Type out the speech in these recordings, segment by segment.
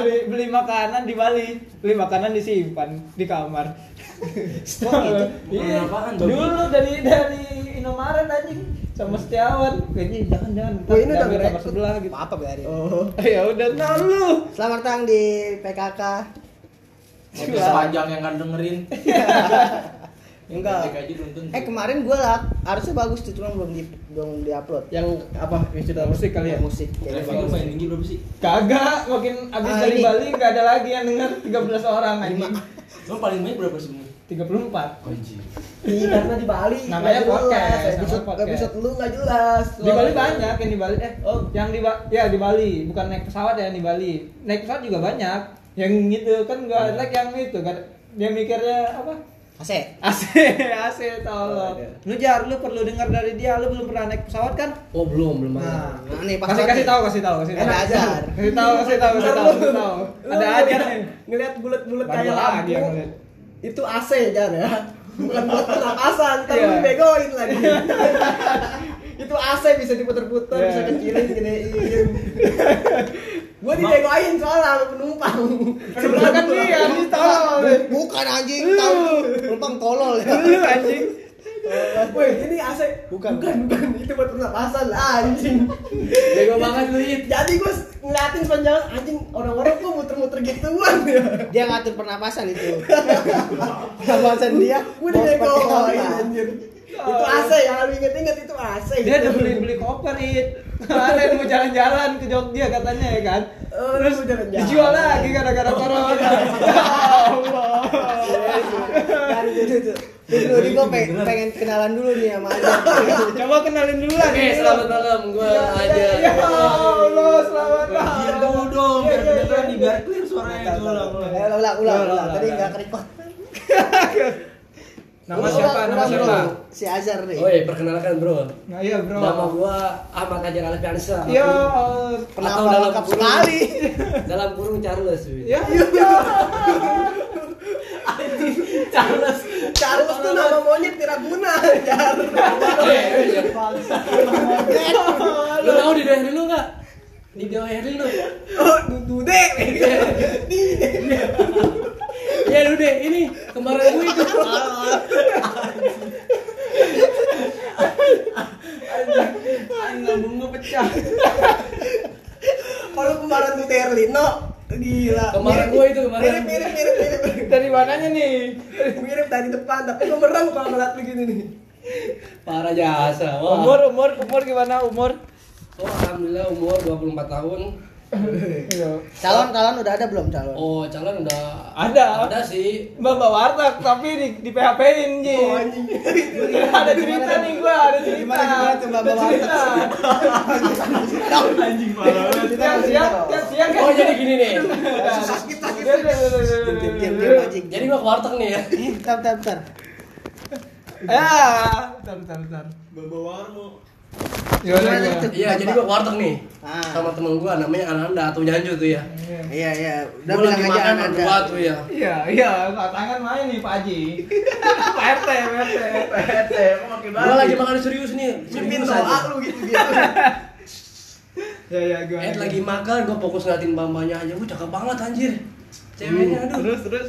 beli makanan di Bali, beli makanan disimpan di kamar. Setelah itu, iya, dulu dari Indomaret anjing sama Setiawan, kayaknya jangan-jangan. Oh, ini udah kamar sebelah gitu. Apa berarti? Oh, ya udah tahu lu. Selamat datang di PKK. Oke, sepanjang yang kan dengerin. Enggak. Kemarin gue lah, harusnya bagus tuh, cuma belum diupload. Yang apa? Cerita musik kali ya? Musik. Kayaknya bagus. Main tinggi belum sih? Kagak, makin abis dari Bali enggak ada lagi yang denger 13 orang anjing. Lo paling banyak berapa semua? 34. Anjing. Iya, karena di Bali. Namanya podcast. Episode lu enggak jelas. Di Bali banyak yang di Bali. Yang di Bali, bukan naik pesawat ya, yang di Bali. Naik pesawat juga banyak. Yang gitu kan enggak like yang itu. Dia mikirnya apa? AC tolong. Lu Jar, lu perlu dengar dari dia, lu belum pernah naik pesawat kan? Oh, belum. Nah, nih kasih tahu. Ada Azhar. Kasih tahu. Ada Azhar nih. Ngelihat bulat-bulat kayak lampu. Itu AC Jar ya. Bukan buat pernapasan, entar lu dibegoin lagi. Itu AC bisa diputer-puter, bisa ke kiri, gedein. Gua dibegoin soalnya sama penumpang. Sebelah kan dia anjing tolol. Bukan anjing, tahu penumpang tolol ya. Anjing. Woi, ini AC. Bukan. Itu buat pernapasan anjing. Bego banget lu. Jadi gua ngeliatin sepanjang anjing orang-orang kok muter-muter gituan ya. Dia ngatur pernapasan itu. Pernapasan dia. Gua dibegoin anjir. Itu AC ya, lu inget-inget itu AC. Dia udah beli koper itu. Ada yang mau jalan-jalan ke Jogja katanya ya kan. Terus dijual lagi gara-gara corona. Allah. Dulu nih gue pengen kenalan dulu nih sama Aja. Coba kenalin dulu lah. Oke, selamat malam, gue Aja. Ya Allah, selamat malam. Biar dulu dong, biar clear suaranya itu ulang. Tadi enggak kerekod. Nama siapa? Si Azhar nih. Oi, perkenalkan bro. Nah, iya bro. Nama gua Ahmad Azhar Alfiansyah. Yo, atau dalam sekali. Dalam kurung Charles. Ya. Charles tuh nama monyet Tiraguna. Lu tahu di daerah lu enggak? Di daerah lu. Oh, Dude. Ya Dude, ini kemarin gue itu. Lambung gue pecah. Kalau kemarin tuh Terlino, gila. Kemarin gue itu. Mirip. Dari mananya nih? Mirip dari depan, tapi merem kalau ngeliat begini nih. Parah jasa. Wah. Umur gimana umur? Oh, alhamdulillah umur 24 tahun. Calon udah ada belum calon? Oh, calon udah ada sih. Mbak warteg tapi di PHP-in Ji. Oh, anjing. Ada cerita nih gua. Mbak warteg. Anjing parah. Siap. Oh, jadi gini nih. Sakit. Jadi gua ke warteg nih ya. Bentar. Bentar. Mbak warmo. Iya, jadi gua warteg nih. Sama temen gua namanya Ananda atau Janju tuh ya. Iya. Udah bilang aja Ananda tuh ya. Iya, tangan main nih Pak Haji. Pak RT. Gua lagi makan serius nih. Mimpin soal lu gitu. Ya, gua. Lagi makan, gua fokus ngeliatin bambanya aja. Gua cakep banget anjir. Ceweknya aduh. Terus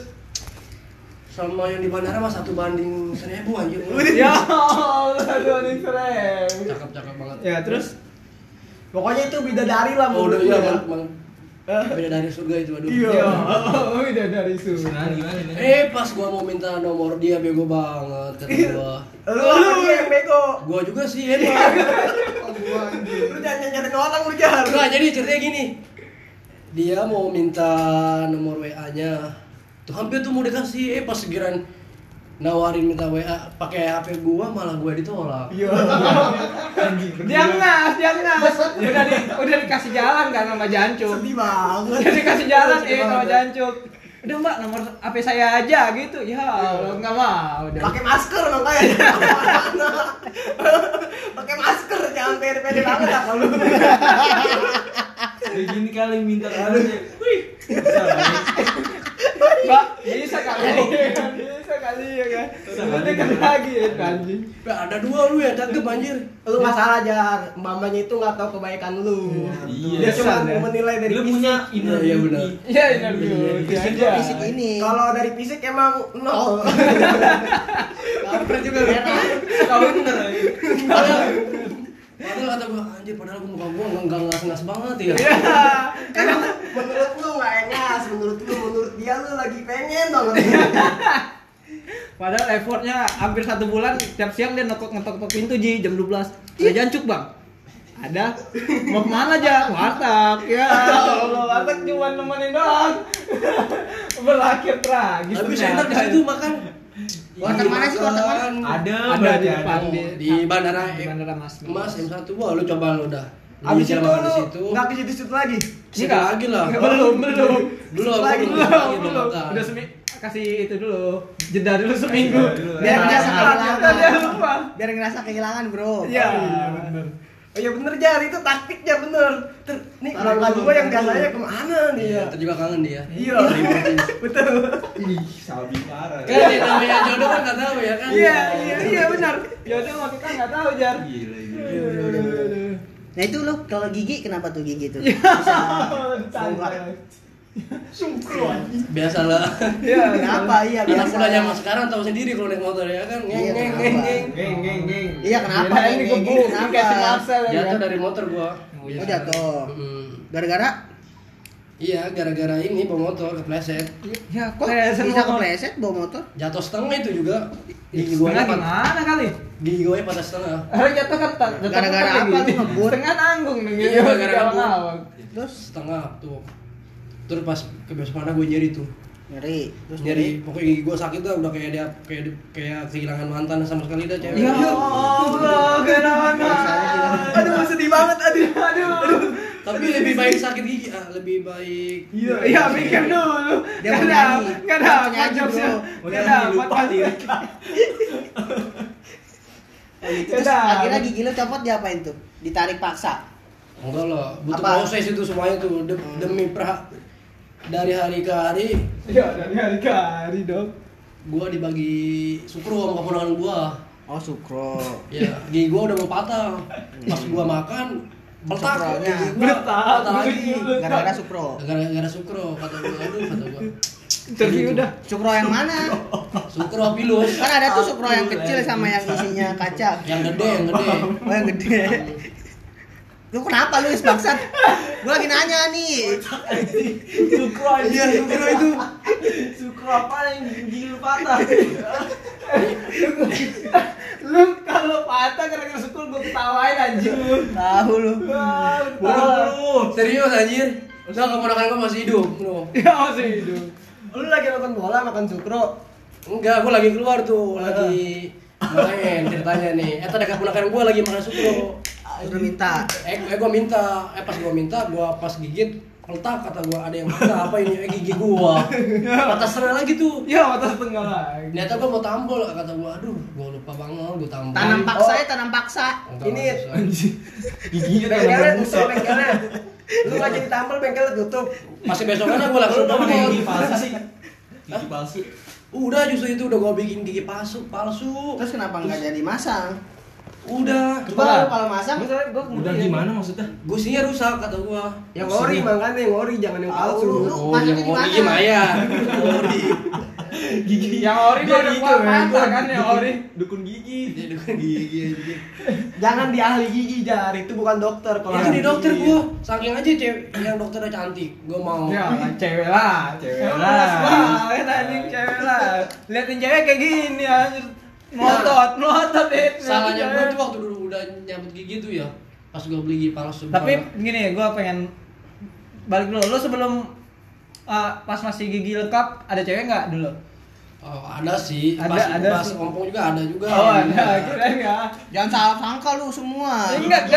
sama yang di bandara mah 1:1000 anjir. Ya Allah, 1:1000. Cakep banget. Ya, terus pokoknya itu bidadari lah menurut gue. Bidadari surga itu, aduh. Iya, bidadari surga. Nah, gimana nih? Pas gua mau minta nomor dia bego banget kata gua. Lu yang bego. Gua juga sih emang. Lu jangan nyanyain orang lu Jar. Nah, jadi ceritanya gini. Dia mau minta nomor WA-nya. Tuh hampir tuh mau dikasih, pas segiran nawarin minta WA pakai HP gua malah gua ditolak. Iya. Jangan. Udah dikasih jalan kan sama Jancuk. Sedih banget. Udah dikasih jalan sama Jancuk. Udah Mbak, nomor HP saya aja gitu. Ya, enggak mau. Pakai masker makanya. Pakai masker jangan pede-pede banget lah kalau. Begini kali minta nomornya. Wih. Pak, bisa kali ya kan. Nanti kan lagi ya anjing. Pak, ada dua lu ya cakep anjir. Lu masalah aja, mamanya itu enggak tahu kebaikan lu. Dia cuma menilai dari fisik. Lu punya inner beauty. Iya, inner beauty aja. Fisik ini. Kalau dari fisik emang nol. Kamu juga beda. Kalau bener. Padahal kata gue, anjir padahal muka gue enggak ngas-ngas banget ya. Iya. Kan menurut lu enggak ngas, menurut dia lu lagi pengen dong. Padahal effortnya hampir 1 bulan, tiap siang dia ngetok-ngetok pintu Ji, jam 12. Ada jancuk bang? Ada. Mau kemana aja? Warteg ya. Kalau warteg cuma nemenin doang. Berakhir tragis. Habis entar di situ makan. Warteg mana sih? Warteg mana? Ada di Bandara Mas M1. Wah, lu coba lu dah. Habis itu makan di situ. Enggak ke situ lagi. Situ lagi lah. Belum. Udah semi kasih itu dulu. Jeda dulu seminggu. Biar ngerasa kehilangan. Biar ngerasa kehilangan, bro. Iya, benar. Oh iya bener Jar, itu taktiknya bener. Nih kalau gua yang biasanya kemana nih ya? Juga kangen dia. Iya. Betul. Ih, sabi parah. Kan yang namanya jodoh kan nggak tahu ya kan? Iya benar. Jodoh mah kita nggak tahu Jar. Gila. Nah itu loh, kalau gigi kenapa tuh gigi tuh? Sungkruan. Biasalah. Iya. Kenapa? Iya. Anak muda zaman sekarang tahu sendiri kalau naik motor ya kan. Ngeng. Iya kenapa? Yang dikebuk. Jatuh dari motor gua. Oh jatuh. Gara-gara? Iya, gara-gara ini bawa motor kepleset. Ya kok bisa kepleset bawa motor? Jatuh setengah itu juga. Gigi gua gimana kali? Gigi gua patah setengah. Jatuh kan? Gara-gara apa? Ngebut. Setengah nanggung nih. Iya gara-gara. Terus setengah tuh. Terus pas ke Bespana gue nyeri tuh. Nyeri. Pokoknya gigi gue sakit dah, udah kayak kehilangan mantan sama sekali dah cewek. Ya Allah, kehilangan mantan. Aduh sedih banget, aduh. Tapi lebih baik sakit gigi, lebih baik. Iya, mikir dulu. Enggak ada jokesnya. Udah lupa dia. Terus akhirnya gigi lo copot diapain tuh? Ditarik paksa. Enggak lah, butuh proses itu semuanya tuh demi dari hari ke hari. Iya, dari hari ke hari dong. Gua dibagi sukro sama keponakan gua. Oh, sukro. Iya, gigi gua udah mau patah. Pas gua makan, meletak. Meletak lagi. Gara-gara sukro, kata gua. Terus udah. Sukro yang mana? Sukro pilus. Kan ada tuh sukro yang kecil sama yang isinya kaca. Yang gede. Oh, yang gede. Lu kenapa lu bangsat? Gua lagi nanya nih. Sukro itu. Sukro apa yang gigi lu patah? Lu kalau patah gara-gara sukro gua ketawain anjir. Tahu lu. Bodoh. Serius anjir. Udah keponakan gua masih hidup lu. Ya masih hidup. Lu lagi nonton bola makan sukro? Enggak, gua lagi keluar tuh, lagi main ceritanya nih. Eta dekat keponakan gua lagi makan sukro. Udah minta. Pas gua gigit meletak kata gua ada yang patah apa ini gigi gua. Patah setengah lagi tuh. Ya patah setengah lagi. Ternyata gua mau tambol kata gua aduh gua lupa banget gua tambol. Tanam paksa. Ini giginya tanam paksa. Lu lagi ditambol bengkel tutup. Masih besokannya gua langsung tambol gigi palsu. Gigi palsu. Udah justru itu udah gua bikin gigi palsu. Terus kenapa enggak jadi masang? Udah, coba kalau masang udah gimana maksudnya? Gusinya rusak kata gua. Yang ori makanya ngori jangan yang palsu. Masaknya di mana? Gigi maya. Gigi yang ori udah kuat patah kan yang ori. Dukun gigi. Jangan di ahli gigi jar, itu bukan dokter kalau. Itu di dokter gua. Saking aja cewek yang dokternya cantik, gua mau. Ya, cewek lah. Cewek lah. Liatin cewek kayak gini anjir. Melotot deh. Salahnya gue tuh waktu dulu udah nyambut gigi tuh ya. Pas gue beli gigi palsu. Tapi gini, gue pengen balik dulu. Lo sebelum pas masih gigi lengkap ada cewek nggak dulu? Oh, ada sih. Pas ompong juga ada. Oh, ada. Kira nggak? Jangan salah sangka lu semua. Enggak,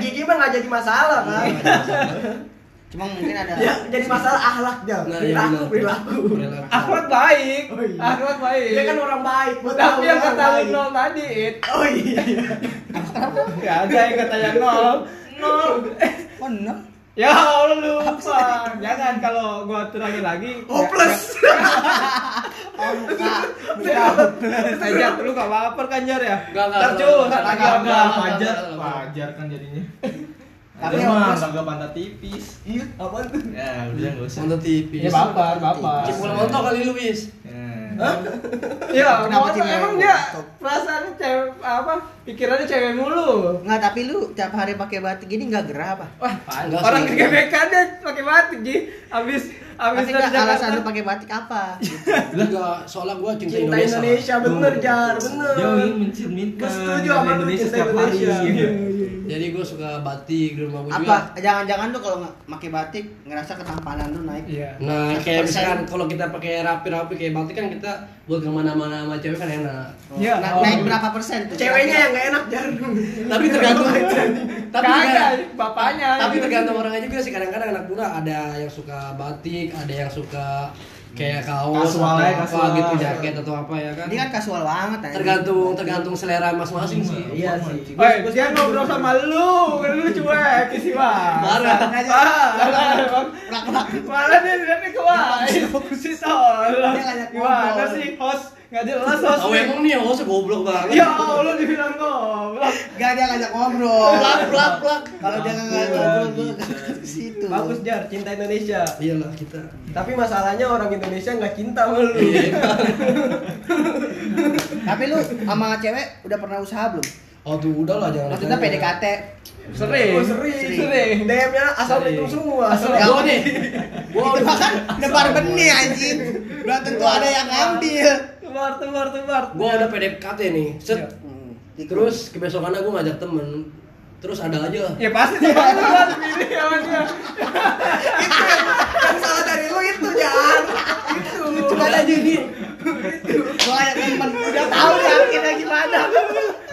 gigi mah nggak jadi masalah kan. Cuma mungkin ada ya, jadi masalah akhlaknya. Perilaku. Akhlak baik. Dia kan orang baik. Tapi yang kata nol tadi. Oh iya. Enggak ada yang kata nol. Nol. Oh, no. Ya Allah lupa. Jangan kan kalau gua terangin lagi hopeless. Oh enggak, hopeless aja lu enggak baper kan Jar ya? Wajar kan jadinya. Tapi emang agak pantat tipis. Iya, apaan tuh? Ya udah enggak usah. Pantat tipis. Ya baper. Cipul motor kali lu, Bis. Hah? Ya, kenapa emang dia perasaan cewek apa? Pikirannya cewek mulu. Enggak, tapi lu tiap hari pakai batik gini enggak gerah apa? Wah, orang GBK deh pakai batik Ji. Habis dari Jakarta. Alasan lu pakai batik apa? Enggak, soalnya gua cinta Indonesia. Indonesia bener, Jar, bener. Dia ingin mencerminkan Indonesia setiap hari. Jadi gua suka batik di rumah gua. Apa? Jangan-jangan lu kalau pakai batik ngerasa ketampanan lu naik. Nah, kayak misalkan kalau kita pakai rapi-rapi kayak batik kan kita buat kemana-mana sama cewek kan enak. Ya, naik berapa persen tuh? Ceweknya yang nggak enak Jar. Tapi tergantung. Kagak, bapaknya. Tapi tergantung orangnya juga sih. Kadang-kadang anak muda ada yang suka batik, ada yang suka kayak kaos atau apa gitu, jaket atau apa ya kan. Dia kan kasual banget. Tergantung selera masing-masing sih. Iya sih. Woi, dia ngobrol sama lu cuek sih Bang. Marah dia kuat. Fokusin soal. Gimana sih host? Nggak jelas host. Oh emang nih host goblok banget. Ya Allah dibilang goblok. Nggak, dia ngajak ngobrol. Plak. Kalau dia nggak ngajak ngobrol ke situ. Bagus Jar, cinta Indonesia. Iyalah kita. Tapi masalahnya orang Indonesia nggak cinta sama lu. Tapi lu sama cewek udah pernah usaha belum? Oh tuh udah lah jangan. Maksudnya PDKT. Sering. DM-nya asal hitung semua. Asal nih. Itu bahkan nebar benih anjing. Belum tentu ada yang ngambil. Tebar. Gua udah PDKT nih. Terus kebesokannya gua ngajak temen. Terus ada aja. Ya pasti temen lu lah sendiri aja. Itu yang salah dari lu itu Jan. Itu cuma ada jadi. Gua ngajak temen udah tahu akhirnya gimana.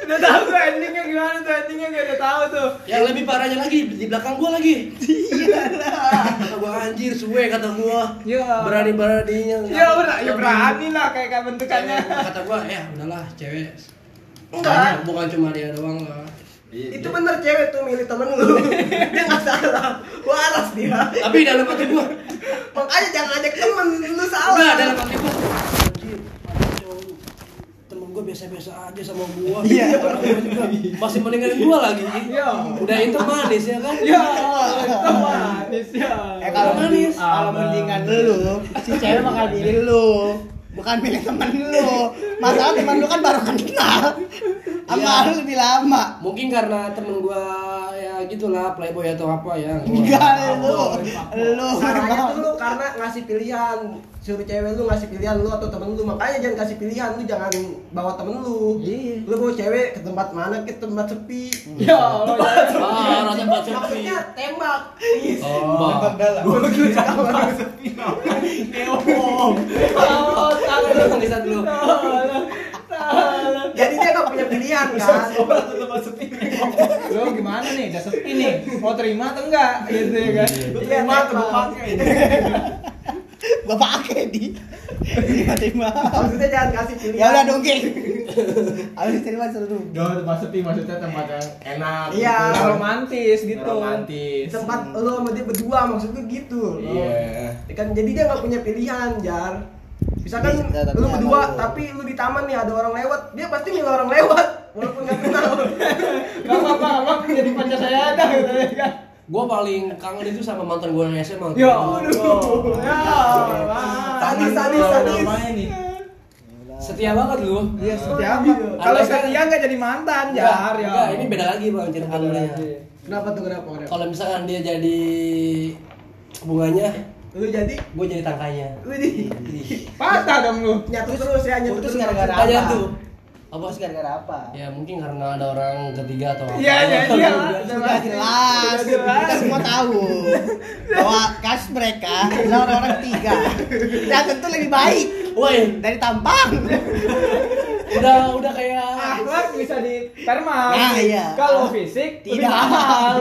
Udah tahu gue endingnya gimana tuh, endingnya gue udah tahu tuh. Yang lebih parahnya lagi di belakang gue lagi. Iyalah. Kata gue anjir suwe kata gue. Ya. Berani-beraninya. Ya berani lah kayak bentukannya. Kata gue ya udahlah cewek. Enggak. Bukan cuma dia doang lah. Itu bener cewek tuh milih temen lu. Dia nggak salah, waras dia. Tapi dalam hati gue. Makanya jangan ajak temen lu salah. Enggak, dalam hati gue. Gue biasa-biasa aja sama gua. Iya. Masih mendingan gua lagi. Iya. Udah itu manis ya kan? Iya. Manis ya. Kalau manis, kalau mendingan lu, si cewek bakal pilih lu. Bukan pilih temen lu. Masalah temen lu kan baru kenal. Sama lu lebih lama. Mungkin karena temen gua ya gitulah playboy atau apa ya. Enggak lu. Salahnya tuh lu karena ngasih pilihan. Suruh cewek lu ngasih pilihan lu atau temen lu, makanya jangan kasih pilihan, lu jangan bawa temen lu. Iya. Lu bawa cewek ke tempat mana, ke tempat sepi. Ya Allah, tempat sepi. Maksudnya tembak. Tembak dalam. Gua kira tempat sepi. Tangisan dulu. Jadi dia gak punya pilihan kan. Lu gimana nih, udah sepi nih. Mau terima atau enggak gitu ya kan. Terima atau mau pakai. Gua pakai di terima. Maksudnya jangan kasih pilihan. Ya udah dongeng. Habis terima seru. Duh, tempat sepi maksudnya tempat yang enak. Iya, gitu. Romantis gitu. Romantis. Tempat lu sama dia berdua maksudnya gitu. Iya. Kan jadi dia enggak punya pilihan, Jar. Misalkan lu berdua tapi lu di taman nih ada orang lewat, dia pasti milih orang lewat walaupun enggak kenal. Enggak apa-apa, jadi pacar saya ada gitu ya. Gue paling kangen itu sama mantan gue yang SMA. Ya aduh. Sadis. Setia banget lu. Iya, setia banget. Kalau setia enggak jadi mantan, Jar ya. Enggak, ini beda lagi Bang ceritanya. Kenapa? Kalau misalkan dia jadi bunganya, lu jadi gue jadi tangkainya. Lu jadi. Patah dong lu. Nyatu terus ya, nyatu terus gara-gara apa? Apa sih gara-gara apa? Ya mungkin karena ada orang ketiga atau apa. Iya. Jelas. Kita semua tahu bahwa kasus mereka adalah orang ketiga. Dan tentu lebih baik. Woi, dari tampang. Udah kayak akhlak bisa di termal. Nah, iya. Kalau fisik tidak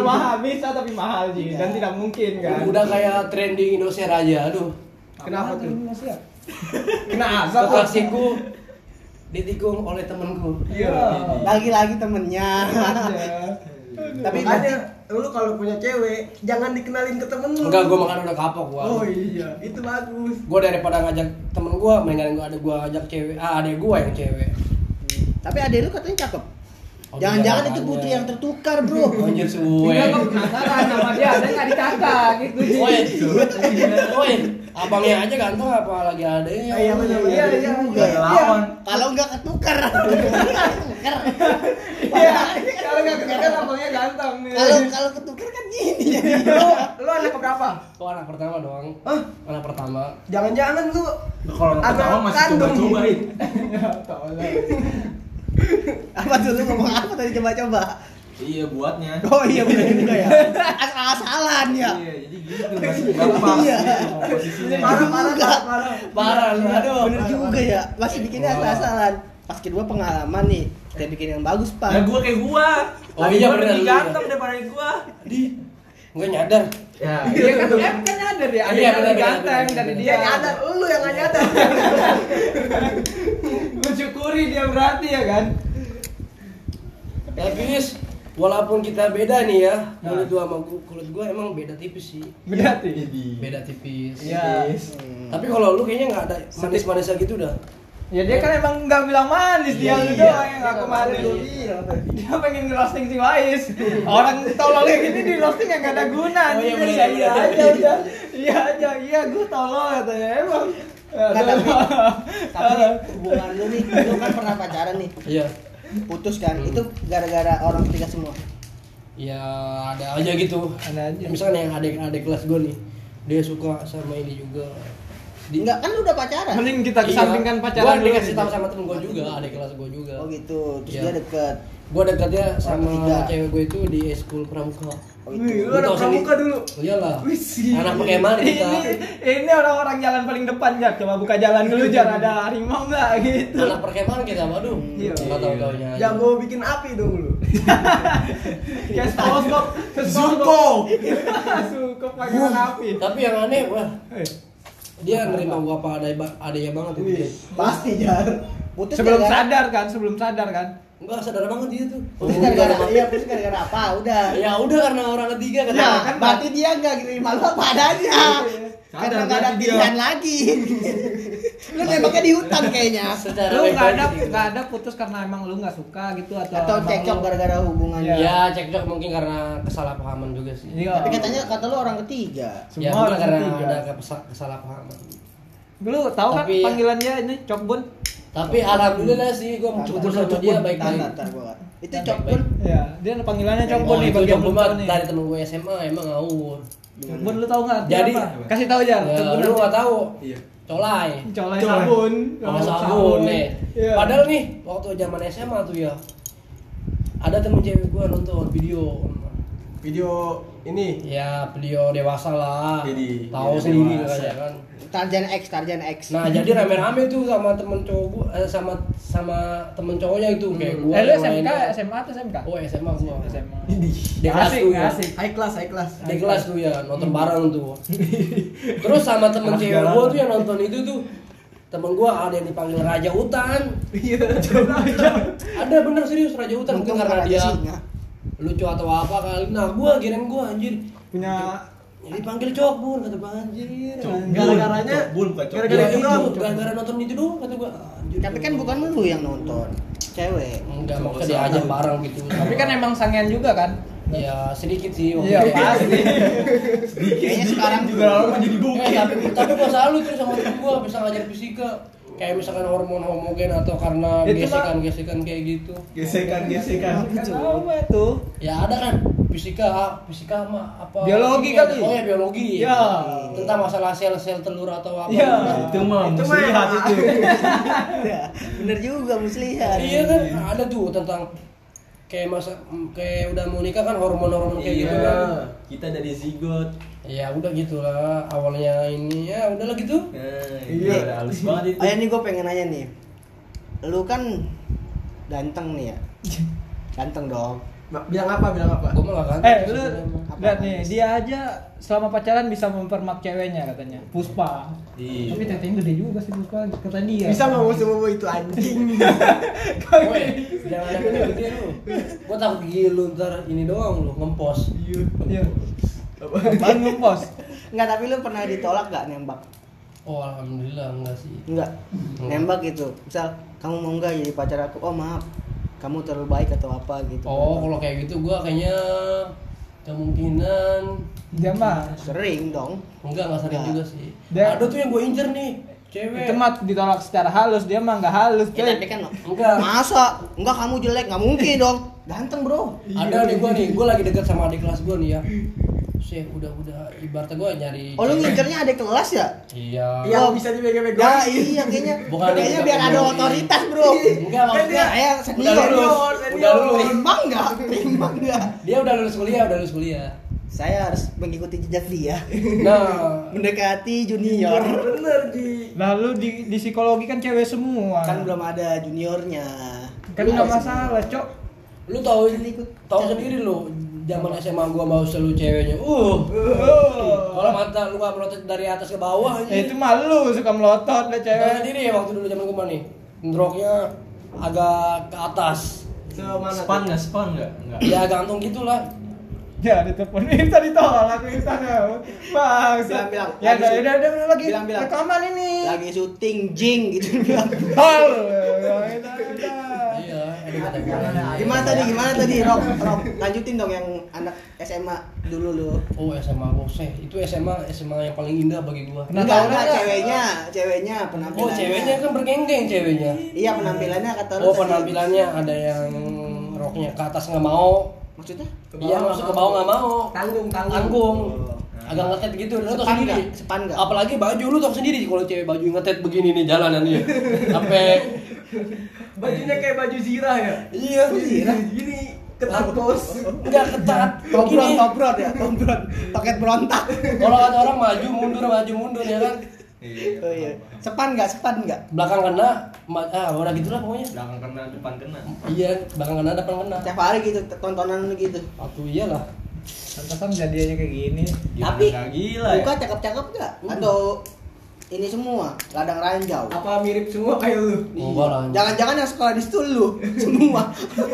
mahal bisa tapi mahal sih dan tidak mungkin kan. Udah kayak trending Indosiar aja. Aduh. Kenapa tuh? Kena asap kasihku. Ditikung oleh temanku. Iya. Lagi-lagi temennya. Tapi lu kalau punya cewek jangan dikenalin ke temen lu. Enggak, gua makan udah kapok gua. Oh iya, itu bagus. Gua daripada ngajak temen gua mendingan gua ngajak cewek. Ah, adek gua yang cewek. Tapi adek lu katanya cakep. Jangan-jangan itu putri yang tertukar, bro. Anjir suwe. Enggak penasaran sama dia, ada enggak dikakak gitu. Oh iya. Oh iya. Abangnya aja ganteng apa lagi adeknya. Iya iya iya. Kalau enggak ketukar. Ketukar. Iya, kalau enggak ketukar abangnya ganteng nih. Kalau ketukar kan gini. Lu anak keberapa? Gua anak pertama doang. Hah? Anak pertama. Jangan-jangan lu kalau anak pertama masih coba-cobain. Apa dulu ngomong apa tadi coba-coba? Iya buatnya. Oh iya benar juga ya. Asal-asalan ya. Iya jadi gitu masih gampang. Iya. Posisinya parah. Aduh. Benar juga ya. Masih bikinnya asal-asalan. Pas kedua pengalaman nih. Kita bikin yang bagus, Pak. Ya gua kayak gua. Oh iya benar. Lebih ganteng daripada gua. Di gua nyadar. Ya. Dia kan nyadar ya. Ada yang lebih ganteng dari dia. Nyadar lu yang enggak nyadar. Syukuri dia berarti ya kan. Tapi guys, walaupun kita beda nih ya, mulut gua sama kulit gua emang beda tipis sih. Beda tipis. Beda tipis. Iya. Tapi kalau lu kayaknya enggak ada manis-manisnya gitu dah. Ya dia kan emang enggak bilang manis dia lu doang yang aku manis. Dia pengen ngerosting si Wais. Orang tolol kayak gini di roasting yang enggak ada guna. Oh iya benar. Iya gua tolol katanya emang. Nggak, tapi hubungan lu nih, lu kan pernah pacaran nih. Iya. Putus kan, itu gara-gara orang ketiga semua? Ya ada aja gitu. Ada aja. Misalnya yang adik-adik kelas gue nih, dia suka sama ini juga. Enggak, kan lu udah pacaran. Mending kita kesampingkan pacaran. Gue dikasih tahu sama temen gue juga, adik kelas gue juga. Oh gitu, terus dia deket. Gue deketnya sama cewek gue itu di eskul pramuka. Oh, wih, lu anak pramuka dulu. Iyalah. Anak bagaimana kita? Ini orang-orang jalan paling depan ya. Coba buka jalan dulu, jangan ada harimau enggak gitu. Anak perkemahan kita, waduh. Iya. Tahu-taunya. Jago bikin api dong lu. Kayak stoloskop, Zuko. Zuko pakai api. Tapi yang aneh, wah. Dia nerima gua apa adanya banget itu. Pasti, Jar. Sebelum sadar kan? Enggak sadar banget dia tuh. Putus gara-gara apa? Udah. Ya udah karena orang ketiga kan. Ya, kan berarti dia enggak gini malu apa adanya. Karena enggak ada pilihan lagi. Lu nembaknya di hutan kayaknya. Lu enggak ada putus karena emang lu enggak suka gitu atau cekcok gara-gara hubungannya. Ya, cekcok mungkin karena kesalahpahaman juga sih. Tapi katanya kata lu orang ketiga. Semua orang ketiga ada kesalahpahaman. Lu tahu kan panggilannya ini Cokbun? Tapi alhamdulillah sih gue mencukupi sama dia baik-baik. Itu Cokbun. Iya, dia panggilannya Cokbun nih bagi temen gue. Dari temen gue SMA emang ngawur. Cokbun lu tahu enggak? Jadi kasih tahu aja. Lu enggak tahu. Iya. Colai sabun nih. Padahal nih waktu zaman SMA tuh ya. Ada temen cewek gue nonton video ini. Ya, video dewasa lah. Tahu sendiri kan. Tarjan X. Nah, jadi rame-rame tuh sama temen cowok sama temen cowoknya itu kayak gua. Lu SMA atau SMK? Oh, SMA gua. SMA. Di kelas tuh ya. High class. Di kelas tuh ya, nonton bareng tuh. Terus sama temen cewek gua tuh yang nonton itu tuh. Temen gua ada yang dipanggil Raja Hutan. Iya, ada bener serius Raja Hutan mungkin karena dia lucu atau apa kali. Nah, gua kirain gua anjir punya dipanggil Cokbun kata bang anjir. Gara-garanya Cokbun bukan Cokbun. Gara-gara nonton itu doang kata gua. Anjir. Tapi kan bukan lu yang nonton. Cewek. Enggak mau ke dia aja bareng gitu. Tapi kan emang sangean juga kan? Ya sedikit sih. Iya pasti. Kayaknya sekarang juga orang jadi bukti. Tapi gua salut tuh sama temen gua bisa ngajar fisika. Kayak misalkan hormon homogen atau karena gesekan kayak gitu. Gesekan. Kenapa tuh? Ya ada kan fisika mah apa? Biologi kali. Oh ya biologi. Ya. Tentang masalah sel-sel telur atau apa. Ya. Itu mah muslihat itu. Bener juga muslihat. Iya kan ada tuh tentang kayak udah mau nikah kan hormon-hormon kayak gitu kan. Kita dari zigot. Ya udah gitulah awalnya ini ya udahlah gitu. Iya udah halus banget itu. Ayah nih gue pengen nanya nih. Lu kan ganteng nih ya. Ganteng dong. Bilang apa? Gue malah kan. Lu lihat nih, dia aja selama pacaran bisa mempermak ceweknya katanya. Puspa. Iya. Tapi tetenya gede juga sih Puspa kata dia. Bisa ngomong semua itu anjing. Woi, jangan gede-gede lu. Gua takut gigi lu ntar ini doang lu ngempos. Iya. Apaan ngempos? Enggak, tapi lu pernah ditolak enggak nembak? Oh, alhamdulillah enggak sih. Enggak. Nembak gitu. Misal kamu mau enggak jadi pacar aku? Oh, maaf. Kamu terlalu baik atau apa gitu. Oh, kalau kayak gitu gua kayaknya kemungkinan jama sering dong. Enggak sering juga sih. Dan ada tuh yang gua incer nih, cewek. Cemat ditolak secara halus, dia mah enggak halus, coy. Ya, tapi kan enggak. Masa? Enggak, kamu jelek, enggak mungkin dong. Ganteng, Bro. Ada nih, gua lagi dekat sama adik kelas gua nih ya. Sih, udah ibaratnya gue nyari. Oh, lu ngincernya ada kelas ya? Iya. Ya, bisa dibege-bege. Ya, iya kayaknya. Kayaknya biar ada otoritas, Bro. Enggak maksudnya. Udah lulus. Bangga. Dia udah lulus kuliah. Saya harus mengikuti jejak dia. Nah, mendekati junior. Bener di. Lalu di psikologi kan cewek semua. Kan belum ada juniornya. Kan enggak masalah, Cok. Lu tahu sendiri lu. Zaman SMA gua mau selalu ceweknya. Kalau mata lu melotot dari atas ke bawah. Itu malu suka melotot lah cewek. Tahu sendiri waktu dulu zaman gua nih. Ndroknya agak ke atas. Span enggak? Ya gantung gitulah. Ya ditelepon minta ditolak misalnya. Bang, saya bilang. Ya udah lagi. Rekaman ini. Lagi syuting jing gitu bilang. Tol. Gimana tadi? Rob, lanjutin dong yang anak SMA dulu lu. Oh, SMA boseh. Itu SMA yang paling indah bagi gua. Enggak, ceweknya penampilannya. Oh, ceweknya kan bergenggeng ceweknya. Iya, penampilannya kata lu. Oh, penampilannya ada yang roknya ke atas enggak mau. Maksudnya? Iya, masuk ke bawah enggak mau. Tanggung. Agak ngetet gitu, lu tau sendiri. Sepan enggak? Apalagi baju lu tau sendiri kalau cewek baju ngetet begini nih jalanan dia. Sampai bajunya kayak baju zirah ya? Iya, zirah. Gini ketat bos. Enggak ketat. Tombrot. Toket berontak. Kalau ada orang maju mundur ya kan? Iya. Sepan enggak? Belakang kena, udah gitulah pokoknya. Belakang kena, depan kena. Iya, belakang kena, depan kena. Tiap hari gitu tontonan lu gitu. Waktu iyalah. Pantesan jadiannya kayak gini. Tapi gila ya. Muka cakep-cakep enggak? Atau ini semua ladang ranjau. Apa mirip semua kayak lu? Oh, jangan-jangan yang sekolah di situ lu semua.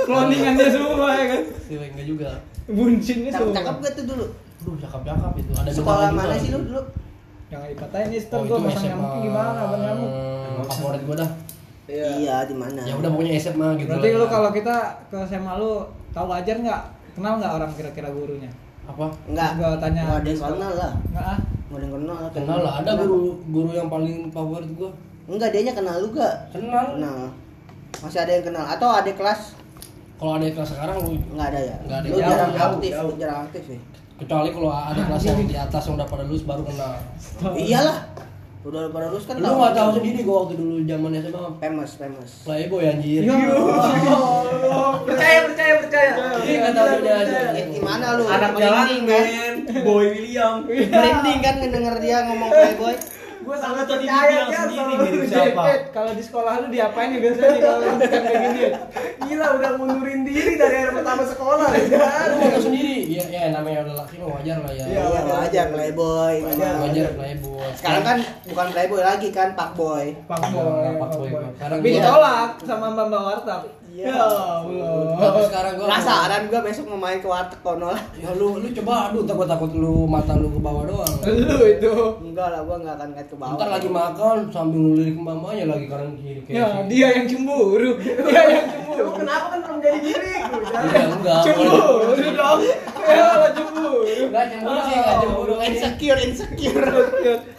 Kloningannya semua ya kan? Enggak juga. Buncinnya semua. Cakep enggak tuh dulu? Aduh, cakep-cakep itu. Ada sekolah mana sih lu dulu? Jangan dikatain nih, setor gua pasang nyamuk gimana ban kamu? Favorit gua dah. Iya, di mana? Ya udah pokoknya SMA gitu. Berarti lu kalau kita ke SMA lu tahu ajar enggak? Kenal enggak orang kira-kira gurunya? Apa? Enggak. Gua tanya. Enggak ada yang kenal lah. Heeh. Kenal lah. Ada guru yang paling favorit gua. Enggak, dianya kenal lu enggak? Kenal. Masih ada yang kenal atau ada kelas? Kalau ada kelas sekarang lu enggak ada ya? Enggak ada. Lu jarang aktif ya. Kecuali kalau ada kelas yang di atas yang udah pada lulus baru kenal. Iyalah. Udah pada lulus kan. Lu enggak tahu sendiri gua waktu dulu zamannya sama famous. Playboy anjir. Ya Allah. Percaya. Ini enggak tahu dia aja. Gimana lu? Anak jalan men. Boy William. Merinding kan ngedenger dia ngomong Playboy. Gua sangat percaya dia sendiri siapa. Kalau di sekolah lu diapain ya biasanya kalau kayak gini? Gila, udah mundurin diri dari hari pertama sekolah. Lu ngomong sendiri. Ya namanya udah laki mah wajar lah ya. Iya, wajar Playboy. Wajar Playboy. Sekarang kan bukan Playboy lagi kan, Pak Boy. Sekarang ditolak sama Mbak Wartap. Ya Allah. Tapi sekarang gua penasaran gua besok mau main ke warteg kono lah. Ya lu coba, aduh takut lu mata lu ke bawah doang. Lu itu. Enggak lah, gua enggak akan ngeliat ke bawah. Entar lagi makan sambil ngelirik mamanya lagi kanan kiri kayak. Ya, dia yang cemburu. Lu kenapa kan belum jadi diri? Enggak. Cemburu dong. Ya lah cemburu. Enggak cemburu. Insecure.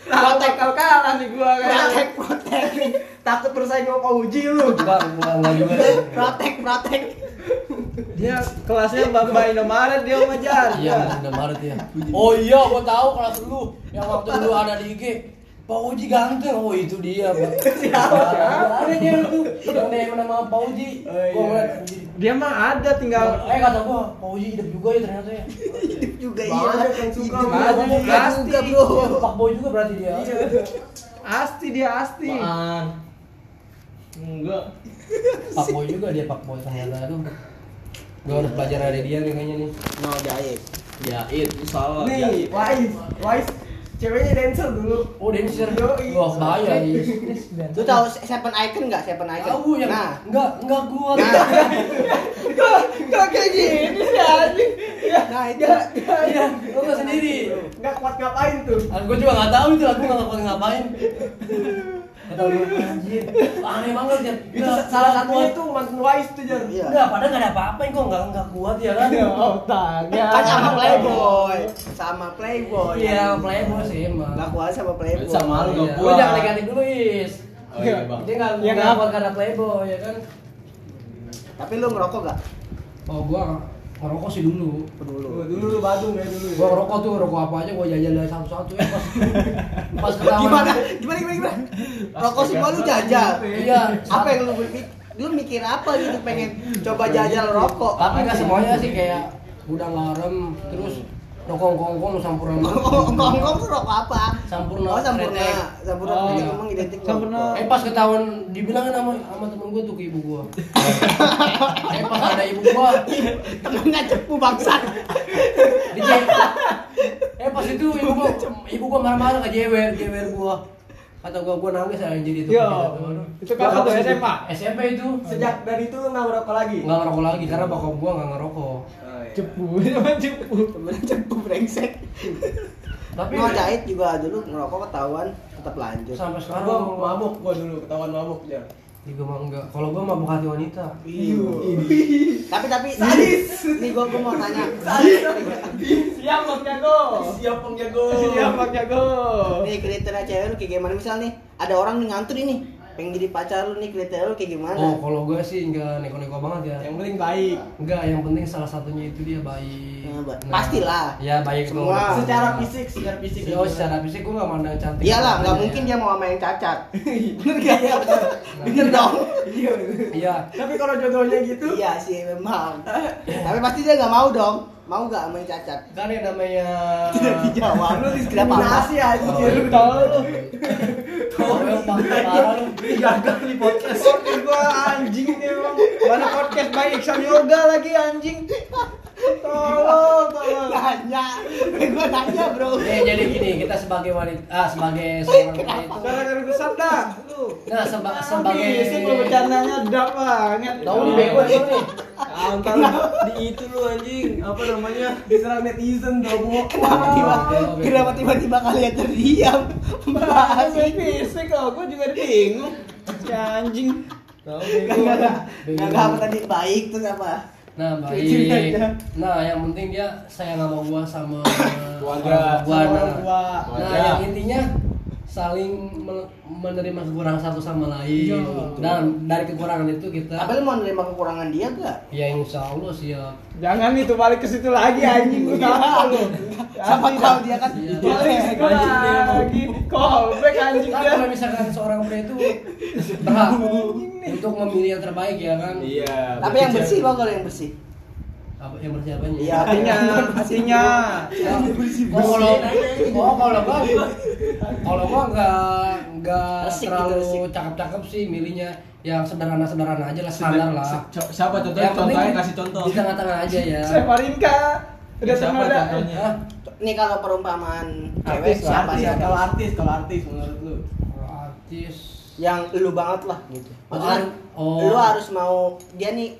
Takut kalah nih gua kan. Protek. Takut bersaing sama Uji lu. Enggak. Protek. Dia kelasnya Bapak Indomaret dia mengajar. Iya, Indomaret ya. Oh iya, gua tahu kelas lu. Yang waktu dulu ada di IG. Pak Uji ganteng. Oh itu dia, Pak. Siapa? Ada dia itu. Udah nanya nama Pak Uji. Gua ngeliat dia mah ada tinggal. Kata gua, Pak Uji hidup juga ya ternyata ya. Hidup juga iya. Banyak yang suka juga, Bro. Pak Boy juga berarti dia. Asti. Enggak. Pak Boy juga dia, Pak Boy ternyata. Aduh. Gak ada pelajaran dari dia nih kayaknya nih. No, Jahit, itu salah. Nih, Wise ceweknya dancer dulu. Oh, dancer. Wah, bahaya nih. Lu tahu Seven Icon enggak? Seven Icon. Oh, yang nah, enggak gua. Kok kayak gini sih anjing. Nah, itu ya, lu enggak sendiri. Enggak kuat ngapain tuh. Gua juga enggak tahu itu aku enggak kuat ngapain. Atau anjir. Aneh banget ya. Itu salah satunya tuh mantan Wise tuh jar. Enggak, padahal enggak ada apa-apain kok enggak kuat ya kan. Otaknya. Kan sama Playboy. Sama Playboy. Iya, Playboy sih emang. Enggak kuat sama Playboy. Sama lu enggak kuat. Lu jangan negatif dulu, Is. Oh iya, Bang. Dia enggak kuat karena Playboy ya kan. Tapi lu ngerokok enggak? Oh, gua ngerokok sih dulu. Dulu Badung ya dulu. Gua ngerokok tuh, rokok apa aja gua jajan dari satu-satu ya pas ketahuan. Gimana? Rokok semua lu jajan. Iya. Apa yang lu mikir apa gitu pengen coba jajan rokok? Tapi enggak semuanya sih kayak udang larem terus rokok kongkong sampurna. Kongkong tuh rokok apa? Sampurna. Oh, sampurna. Jadi emang identik. Sampurna. Pas ketahuan dibilangin sama temen gua tuh ke ibu gua. Pas ada ibu gua, temennya cepu bangsat. Pas itu ibu gua marah-marah ke jewer gua. Kata gua nangis aja jadi itu. Itu kapan tuh SMA? SMP itu. Sejak dari itu enggak ngerokok lagi. Enggak ngerokok lagi karena bokap gua enggak ngerokok. Cepu brengsek. Tapi mau jahit juga dulu ngerokok ketahuan tetap lanjut. Sampai sekarang gua mabuk dulu ketahuan mabuk aja. Juga mah enggak. Kalau gua mabuk hati wanita. Iya. Tapi sadis. Nih gua mau tanya. Sadis. Siap Bang Jago. Nih kriteria cewek lu kayak gimana misal nih? Ada orang nih ngantur ini. Pengen jadi pacar lu nih kriteria lu kayak gimana? Oh, kalau gua sih enggak neko-neko banget ya. Yang penting baik. Enggak, yang penting salah satunya itu dia baik. Pastilah. Ya baik semua. Itu. Secara fisik. Oh, secara fisik gua enggak mandang cantik. Iyalah, enggak mungkin dia mau sama yang cacat. Bener enggak? Iya. Bener dong. Iya. Tapi kalau jodohnya gitu? Iya sih memang. Tapi pasti dia enggak mau dong. Mau enggak sama yang cacat? Kan yang namanya tidak dijawab. Lu diskriminasi aja. Lu tahu lu. Gagal nih podcast gua anjing ini emang. Mana podcast baik Iksan Yoga lagi anjing. Tolong. Gua nanya bro. Jadi gini, kita sebagai wanita, sebagai seorang wanita. Gara-gara gua sabda. Nah, sebagai sih bercandanya dap banget. Tahu di bego nih. Antar di itu lu anjing. Apa namanya? Diserang netizen dobo. Kenapa tiba-tiba kalian terdiam? Bahas fisik kalau gua juga bingung. Anjing. Tahu bego. Enggak apa tadi baik tuh apa? Nah baik, nah yang penting dia sayang sama gua sama keluarga. Nah yang intinya saling menerima kekurangan satu sama lain. Dan dari kekurangan itu kita. Tapi lu mau menerima kekurangan dia gak? Ya insya Allah siap. Jangan itu balik ke situ lagi anjing lu tahu lu. Siapa tahu dia kan balik lagi. Callback anjing dia. Kalau misalkan seorang pria itu berhak untuk memilih yang terbaik ya kan. Iya. Tapi yang bersih loh kalau yang bersih. Apa yang bersih apanya? Iya, hatinya. Kalau gua enggak terlalu cakep-cakep sih milihnya yang sederhana-sederhana aja lah, standar lah. Siapa contohnya? Kasih contoh. Di tengah-tengah aja ya. Mariska. Udah siapa contohnya? Nih kalau perumpamaan cewek siapa sih? Kalau artis menurut lu? Kalau artis yang lu banget lah gitu. Lu harus mau dia nih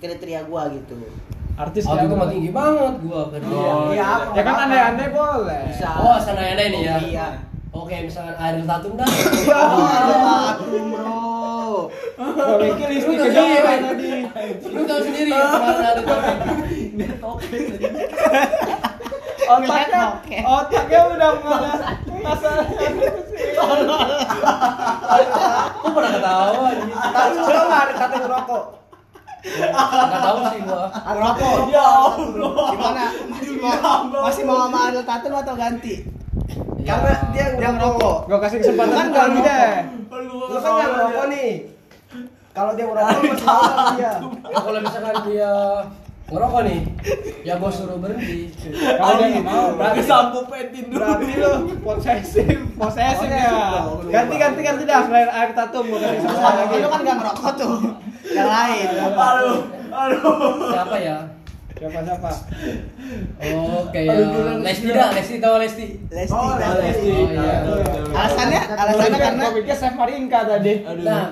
kriteria gua gitu. Artis aku mah tinggi banget gua kan. Iya. Ya kan aneh-aneh boleh. Bisa. Oh, aneh-aneh nih ya. Iya. Oke, misalkan Ariel Tatum dah. Tatum, bro. Gua mikir istri kejauhan tadi. Lu tahu sendiri ya karena Ariel Tatum. Dia toke. Otaknya udah mulai masalah. Aku pernah ketawa gitu. Tapi sama Ariel Tatum ngerokok. Enggak tahu sih gua. Rokok. Ya Allah. Gimana? Masih mau sama Ariel Tatum atau ganti? Ya. Karena dia ngerokok. Gua kasih kesempatan kan ganti deh. Lu kan enggak ngerokok nih. Kalau dia ngerokok masih sama dia. Kalau misalkan dia ngerokok nih, ya gua suruh berhenti. Kalau dia enggak mau, berarti sampo pentin dulu. Berarti lu posesif ya. Ganti dah selain Ariel Tatum gua kasih kesempatan lagi. Lu kan enggak ngerokok tuh. Yang lain apa lu? Siapa ya? Siapa? Oh, kayak Lesti dah, Lesti tahu Lesti. Lesti. Alasannya karena komiknya Chef Mariska tadi. Nah,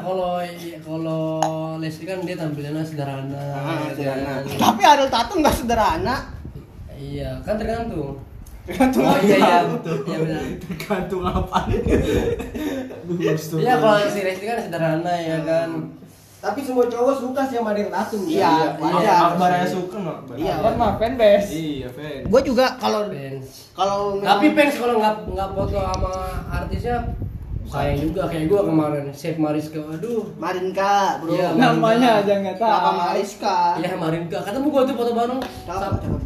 kalau Lesti kan dia tampilannya sederhana. Tapi Ariel Tatum enggak sederhana. Iya, kan tergantung. Oh iya, tergantung apa? Iya, kalau si Lesti kan sederhana ya kan. Tapi semua cowok suka sih sama Ariel Tatum. Iya, iya. Akbarnya suka enggak? Iya, kan mah fanbase. Iya, fans. Gua juga kalau tapi fans kalau enggak foto sama artisnya sayang juga kayak gua kemarin Chef Mariska. Aduh, Mariska, bro. Ya, namanya aja enggak tahu. Apa Mariska? Iya, Mariska. Ketemu gua tuh foto bareng.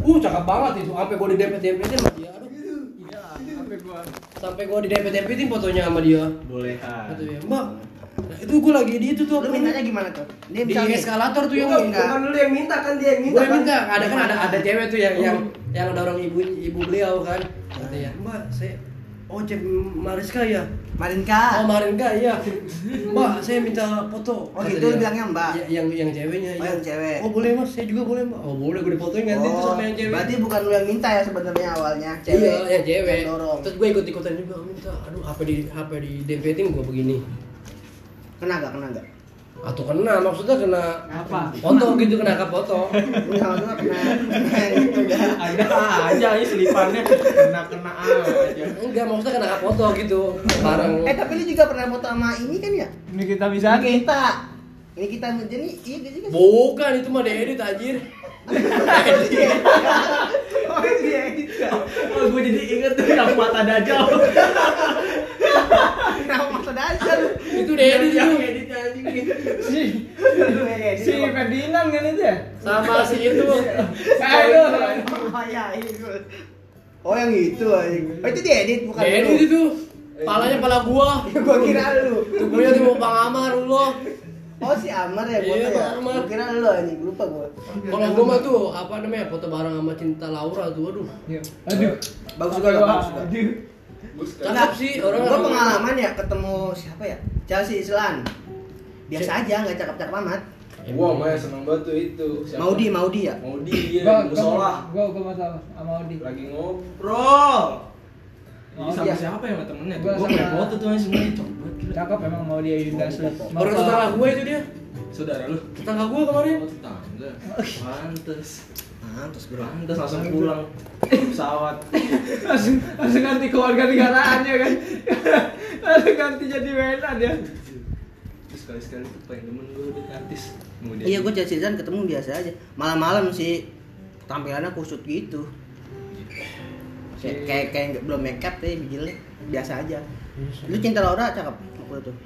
Cakep banget itu. Sampai gua di dempet-dempetin sama dia. Aduh, gitu. Iya, sampai gua di dempet-dempetin fotonya sama dia. Boleh kan. Betul ya, Mbak. Nah, itu gue lagi di itu tuh. Lu mintanya gimana tuh? Dia di eskalator tuh yang minta. Bukan lu yang minta kan, dia yang minta. Gue yang minta. Kan? Ada cewek tuh yang dorong ibu beliau kan. Katanya, "Mbak, saya Chef Mariska ya?" Mariska. Oh, Mariska iya. "Mbak, saya minta foto." Oh, gitu dia bilangnya, Mbak. Yang ceweknya. Oh, yang cewek. "Oh, boleh, Mas. Saya juga boleh, Mbak." "Oh, boleh, gue difotoin ganti tuh sama yang cewek." Berarti bukan lu yang minta ya sebenarnya awalnya, cewek. Iya, yang cewek. Terus gue ikut-ikutan juga minta. Aduh, apa di DP-in gue begini. Kena gak? Atau kena, maksudnya kena apa? Foto gitu, kena foto. Maksudnya kena gitu kan. Ada aja ini selipannya kena aja. Enggak, maksudnya kena foto gitu. Bareng. Tapi lu juga pernah foto sama ini kan ya? Ini kita bisa. Ini kita jadi ini juga. Bukan, itu mah diedit anjir. Oh, gue jadi inget tuh yang mata dajal. Itu Dedi tuh si Ferdinand kan itu ya? Sama si itu. Oh, yang itu anjing. Oh, itu diedit bukan lu. Dedi itu palanya pala gua. Gua kira lu. Tubuhnya tuh mau Bang Amar lu. Oh, si Amar ya foto ya? Gua kira lu anjing, lupa gua. Kalau gua mah tuh foto bareng sama Cinta Laura tuh, aduh. Aduh. Bagus juga, bagus. Cakep sih orang. Gua pengalaman ya ketemu siapa ya? Chelsea Islan. Biasa aja, enggak cakep-cakep amat. Gua mah seneng banget tuh itu. Siapa? Maudi ya? Maudi dia musola. Gua masalah sama Maudi. Lagi ngobrol. Ini sama siapa ya sama temennya? Gua mau foto tuh semua itu. Cakep emang Maudi Ayunda Sule. Baru tetangga gua itu dia. Saudara lu. Tetangga gua kemarin. Oh, tetangga. Mantas langsung pulang pesawat. Langsung ganti kewarganegaraannya kan. Langsung ganti jadi WNA dia. Sekali-sekali tuh pengen temen gue jadi artis. Iya, gue jadi season ketemu biasa aja. Malam-malam sih tampilannya kusut gitu. Kayak belum make up deh bigilnya. Biasa aja. Lu Cinta Laura cakep.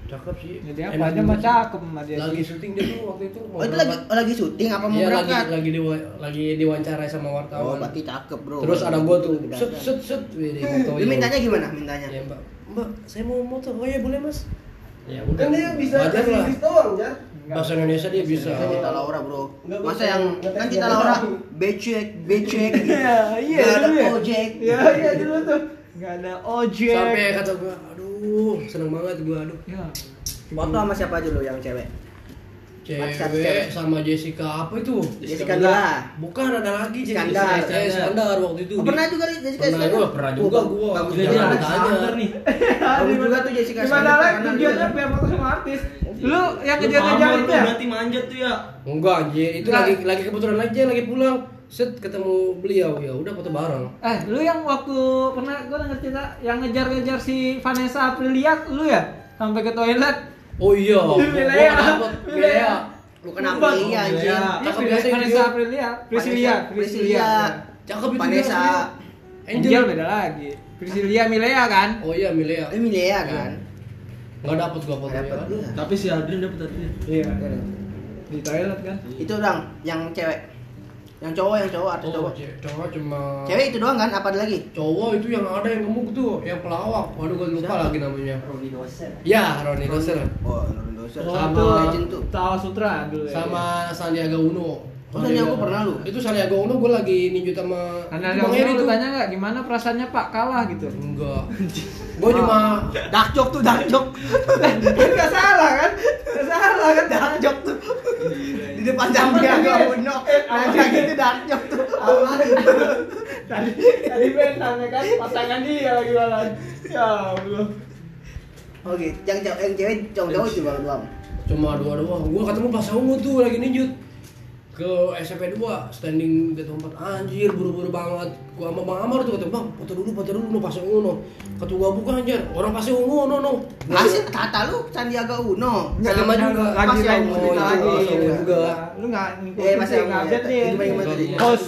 Cakep sih. Jadi apa aja mah cakep sama dia. Lagi syuting dia tuh waktu itu. Oh, itu lagi syuting apa mau berangkat? Iya, lagi diwawancara sama wartawan. Oh, berarti cakep, bro. Terus ada gua tuh. Sut. Lu mintanya gimana? Mintanya. Ya, Mbak, saya mau moto. Oh, ya boleh, Mas. Ya udah. Kan dia bisa bahasa Inggris doang, Jar. Bahasa Indonesia dia bisa. Cinta Laura, bro. Masa yang kan Cinta Laura becek. Iya. Ada ojek. Iya, dulu tuh. Enggak ada ojek. Sampai kata gua, seneng banget gua, aduh. Ya. Foto sama siapa aja lo yang cewek? Cewek sama Jessica apa itu? Jessica Milea. Bukan, ada lagi Jessica Skandar waktu itu. Pernah juga Jessica Skandar. Pernah juga gua. Gimana tanya nih? Kamu juga tuh Jessica Skandar. Gimana lagi tujuannya biar foto sama artis? Lu yang kejar-kejar itu ya? Berarti manjat tuh ya. Enggak anjir, itu lagi kebetulan aja lagi pulang. Set ketemu beliau, ya udah foto bareng. Lu yang waktu pernah gue denger cerita yang ngejar-ngejar si Vanessa Aprilia lu ya? Sampai ke toilet. Oh iya. Milea. Lu kenapa Milea anjing? Cakep biasa Vanessa Priscilla. Cakep Vanessa. Angel beda lagi. Priscilla Milea kan? Oh iya, Milea kan. Enggak dapet gua fotonya. Tapi si Adrian dapet tadi. Iya. Di toilet kan. Itu dong yang cewek. Yang cowok atau cowok cuma cewek itu doang kan, apa ada lagi? Cowok itu yang ada yang gemuk tuh, yang pelawak. Waduh, gua lupa lagi namanya. Rony Dosel. Ya, Rony Dosel. Oh, Rony Dosel. Sama legend tuh. Tawa Sutra dulu ya. Sama Sandiaga Uno. Oh, Sandiaga pernah lu. Itu Sandiaga Uno gua lagi ninju sama Bang Heri tuh. Tanya enggak gimana perasaannya Pak kalah gitu? Enggak. Gua cuma dark joke tuh. Enggak salah kan? Dark joke tuh. Di depan Sandiaga Uno. Nanya gitu darknyok tuh. Tadi Ben nanya kan pasangan dia lagi malam. Ya Allah. Oke, yang cewek cowok-cowok juga doang. Cuma dua doang. Gua ketemu pas ungu tuh lagi nijut ke SMP 2 standing di tempat, anjir buru-buru banget gua sama Bang Amar tuh, kata Bang foto dulu pasang Uno, kata gua bukan anjir orang pasang Uno no masih kata lu Sandiaga Uno sama juga lagi lu enggak masih ngajet nih bos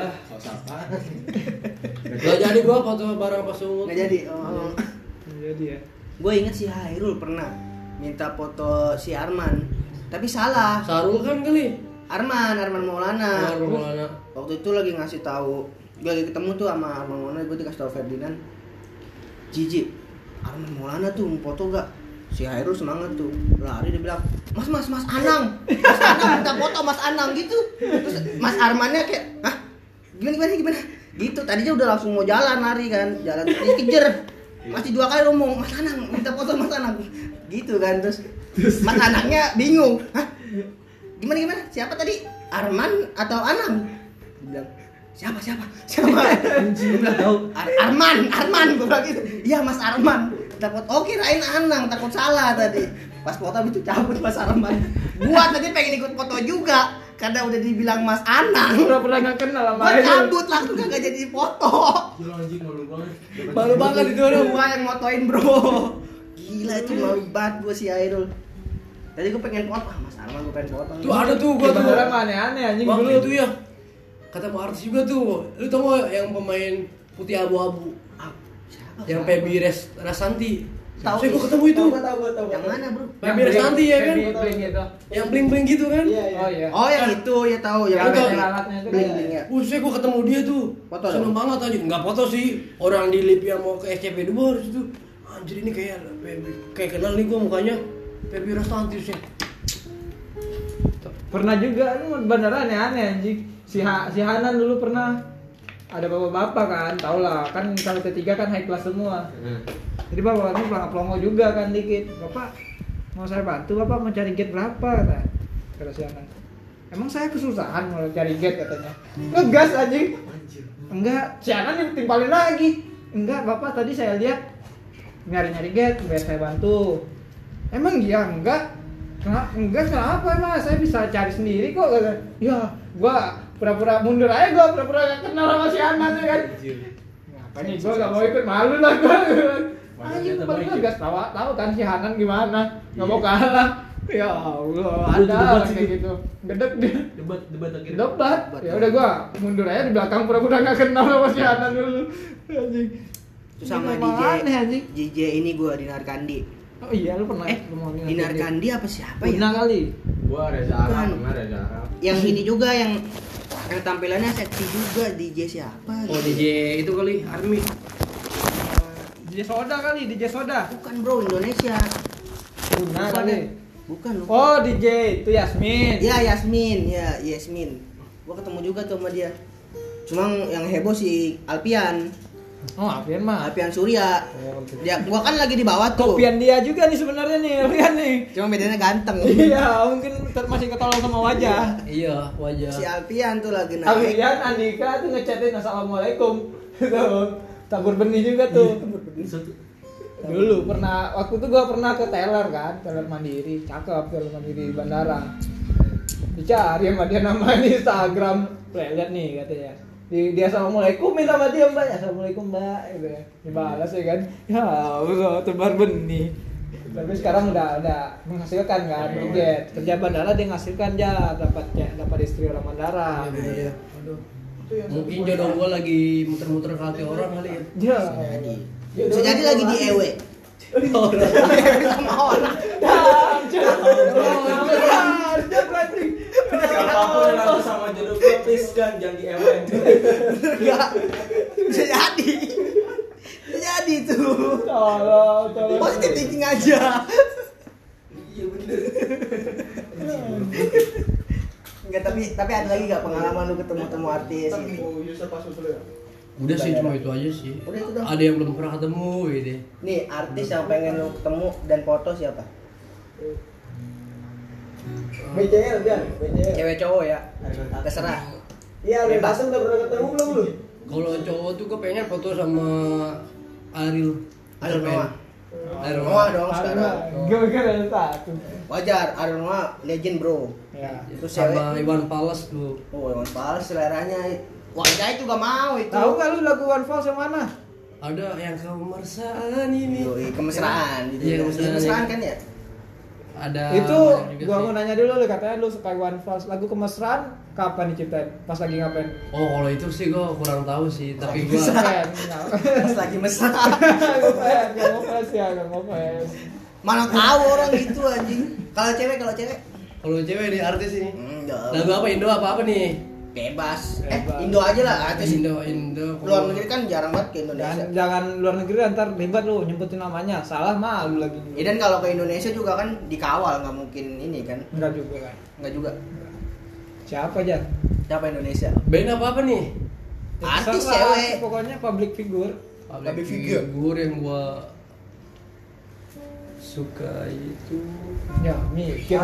ah kos apa enggak jadi gua foto bareng pasang Uno enggak jadi ya gua inget si Hairul pernah minta foto si Arman tapi salah Sarul kan kali Arman Maulana. Waktu itu lagi ngasih tahu, gue lagi ketemu tuh sama Arman Maulana, gue dikasih tahu Ferdinand. Jiji, Arman Maulana tuh foto gak? Si Hairul semangat tuh, lari dia bilang, Mas Anang minta foto Mas Anang gitu. Terus Mas Armannya kayak, hah? Gimana? Gitu, tadinya udah langsung mau jalan lari kan, jalan dikejar. Masih dua kali ngomong, Mas Anang minta foto Mas Anang. Gitu kan, terus Mas Anangnya bingung, hah? Gimana? Siapa tadi? Arman atau Anang? Dia bilang, siapa? Enggak tahu. Arman gua bilang gitu. Iya, Mas Arman. Takut oke, rain Anang, takut salah tadi. Pas foto itu cabut Mas Arman. Gua tadi pengen ikut foto juga karena udah dibilang Mas Anang. Udah pernah enggak kenal sama Mas. Gua cabut langsung enggak jadi foto. Gila anjing, malu banget itu gua yang motoin, Bro. Gila itu malu banget gua si Airul. Tadi gue pengen foto, Mas Arman gue pengen foto. Tuh ada tuh gue tuh orang aneh-aneh anjing dulu tuh ya. Kata Pak Artis juga tuh. Lu tau gak yang pemain putih abu-abu? Siapa? Yang Pebi Rasanti. Tahu. Saya gue ketemu itu. Tahu. Yang mana, Bro? Pebi Rasanti ya kan? Yang bling-bling gitu kan? Iya. Oh, yang itu ya tahu. Yang alatnya itu bling-blingnya. Saya gue ketemu dia tuh. Seneng banget anjing. Enggak foto sih. Orang di Libya mau ke SCP 2 harus itu. Anjir ini kayak kenal nih gue mukanya. Pebi Rasanti sih. Pernah juga lu beneran aneh anjing. Si Hanan dulu pernah ada bapak-bapak kan, tau lah kan kalau T3 kan high class semua. Jadi bapak itu pelongo juga kan dikit. Bapak mau saya bantu, Bapak mau cari gate berapa kata si Hanan. Emang saya kesusahan mau cari gate katanya. Ngegas anjing. Enggak, si Hanan yang timpalin lagi. Enggak, Bapak tadi saya lihat nyari-nyari gate, biar saya bantu. Emang iya enggak kenapa emang saya bisa cari sendiri kok. Ya gua pura-pura mundur aja, gua pura-pura gak kenal sama si Aman ya kan. Ngapain nih gua gak mau ikut, malu lah gua. Anjir paling ngegas tahu kan si Hanan gimana. Gak mau kalah. Ya Allah, ada kayak gitu. Gedek dia. Debat akhirnya. Debat. Ya udah gua mundur aja di belakang pura-pura gak kenal sama si Hanan dulu. Anjir. Terus sama DJ ini gua Dinar Kandi. Oh iya lu pernah Dinar Kandi apa siapa ya? Dinar kali. Gua Reza Arab. Yang ini juga yang tampilannya seksi juga DJ siapa? Oh DJ itu kali Army. DJ Soda. Bukan bro, Indonesia. Dinar kali. Bukan. Oh DJ itu Yasmin. Ya Yasmin. Gua ketemu juga tuh sama dia. Cuma yang heboh si Alfian. Oh, Alfian Surya. Oh, dia gua kan lagi di bawah tuh. Kopian dia juga nih sebenarnya nih, Alfian nih. Cuma bedanya ganteng. Iya, mungkin masih ketolong sama wajah. Iya, wajah. Si Alfian tuh lagi naik. Alfian Andika tuh ngechatin Assalamualaikum. Tabur benih juga tuh. Dulu pernah waktu itu gua pernah ke teller kan, teller mandiri, cakep teller mandiri bandara. Dicari sama dia namanya di Instagram. Lihat nih katanya. Dia assalamualaikum sama dia mbak, assalamualaikum mbak, gitu ya. Dibalas ya kan, ya Allah tebar benih. Tapi sekarang udah menghasilkan kan, ya. Kerja bandara dia menghasilkan aja, dapat istri orang bandara. Iya. Aduh. Mungkin jodoh gua lagi muter-muter ke hati orang kali ya. Iya. Bisa jadi lagi di EW. Sama orang. Siapapun yang aku sama jodoh gue, please kan jangan di MN. Enggak, bisa jadi tuh. Tolong. Positif thinking aja. Iya bener. Enggak tapi ada lagi nggak pengalaman lu ketemu artis? Udah sih cuma itu aja sih. Ada yang belum pernah ketemu gitu. Nih artis yang pengen lu ketemu dan foto siapa? BCL kan? BCL. Cewek cowok ya? Terserah. Iya, Ariel Tatum udah pernah ketemu belum lu? Kalau cowok tuh gue pengen foto sama Ariel Noah. Ariel Noah dong sekarang. Gak satu. Wajar, Ariel Noah legend bro. Ya. Terus sama Iwan Fales tuh. Oh, Iwan Fales seleranya. Wah, saya juga mau itu. Tahu nggak lu lagu Iwan Fales yang mana? Ada yang kemesraan ini. Yoi, kemesraan. Iya, kemesraan kan ya? Ada. Itu gua mau nanya dulu, lu katanya lu suka Iwan Fals. Lagu kemesraan kapan diciptain? Pas lagi ngapain? Oh, kalau itu sih gua kurang tahu sih, tapi gua pas lagi mesraan. Enggak mau fals ya, enggak mau fals. Mana tahu orang gitu anjing. Kalau cewek. Kalau cewek nih artis ini. Lagu apa Indo apa nih? Bebas. Indo aja lah, artis Indo. Luar negeri kan jarang banget ke Indonesia. Jangan luar negeri, ntar ribet lu nyebutin namanya. Salah malu lagi. Ya, dan kalau ke Indonesia juga kan dikawal, nggak mungkin ini kan. Nggak juga. Siapa aja? Siapa Indonesia? Band apa nih? Artis cewek. Pokoknya public figure. Public figure yang gua suka itu. Ya, mikir.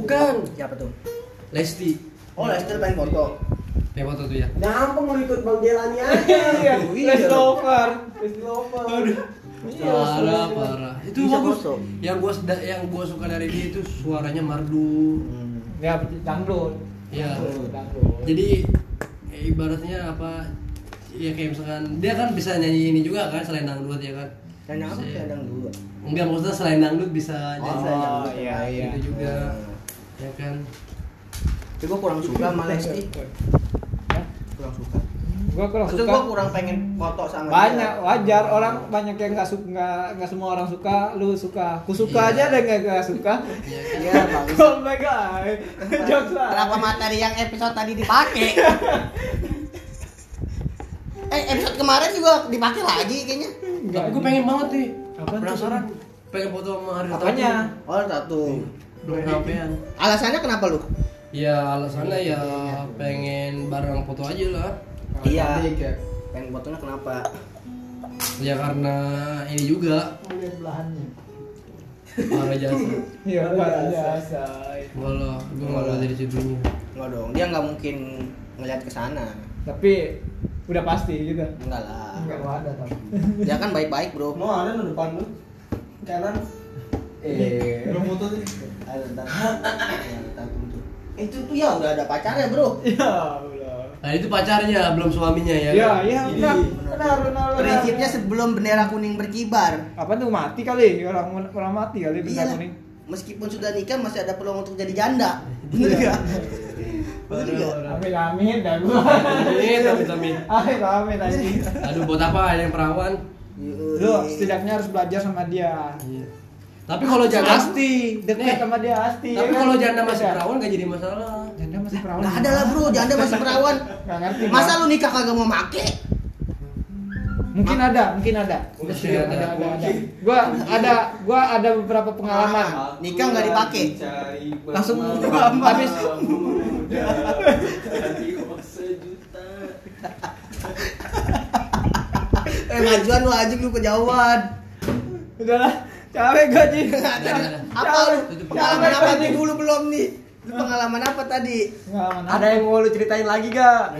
Bukan. Siapa tuh? Lesti. Oh, Lester pengen foto. Pengen foto tuh ya. Gampang mau ikut Bang Jelani aja. Lester over. Aduh. Parah. Itu bagus. Yang gua suka dari dia itu suaranya merdu. Ya, dangdut. Iya. Jadi ibaratnya apa? Ya kayak misalkan dia kan bisa nyanyi ini juga kan selain dangdut ya kan. Nyanyi apa? Dangdut. Enggak, maksudnya selain dangdut bisa nyanyi. Oh, iya. Itu juga. Ya kan. Gue kurang suka sama Lesti. Maksud gue kurang pengen foto sama banyak dia. Wajar, orang banyak yang nggak suka, nggak semua orang suka. Lu suka, aku suka aja deh nggak suka. Iya, bagus. Oh my god, kenapa materi yang episode tadi dipakai? Episode kemarin juga dipakai lagi kayaknya. Tapi gue pengen banget nih. Penasaran, pengen foto sama Ariel Tatum. Apanya? Oh, Tatum. Belum ngapain? Alasannya kenapa lu? Ya alasannya ya pengen bareng foto aja lah. Iya. Pengen fotonya kenapa? Ya karena ini juga. Melihat belahannya. Parah jasa. Iya parah jasa. Walah, gue malah dari sidunya. Enggak dong, dia nggak mungkin ngelihat ke sana. Tapi udah pasti gitu. Enggak lah. Enggak ada tapi. Dia kan baik-baik bro. Mau ada di depan lu. Kanan. Belum foto sih. Ada itu tuh ya udah ada pacarnya bro. Ya Allah. Nah itu pacarnya belum suaminya ya. Iya. Benar. Prinsipnya sebelum bendera kuning berkibar. Apa tuh mati kali orang mati kali bendera kuning. Meskipun sudah nikah masih ada peluang untuk jadi janda. Bener enggak? Amin dah gua. Amin. Aduh buat apa ada yang perawan? Loh, setidaknya harus belajar sama dia. Iya. Tapi kalau janda pasti dekat sama dia pasti. Tapi kalau janda masih perawan enggak jadi masalah. Janda masih perawan. Enggak ada lah bro, janda masih perawan. Enggak ngerti. Masa lu nikah kagak mau make? Mungkin ada. Mungkin ada. Gua ada beberapa pengalaman. Nikah enggak dipakai. Langsung habis. Majuan lu aja lu kejauhan. Udahlah. Capek gaji. Apa lu? Pengalaman apa nih dulu belum nih? Pengalaman apa tadi? Ada yang mau lu ceritain lagi ga?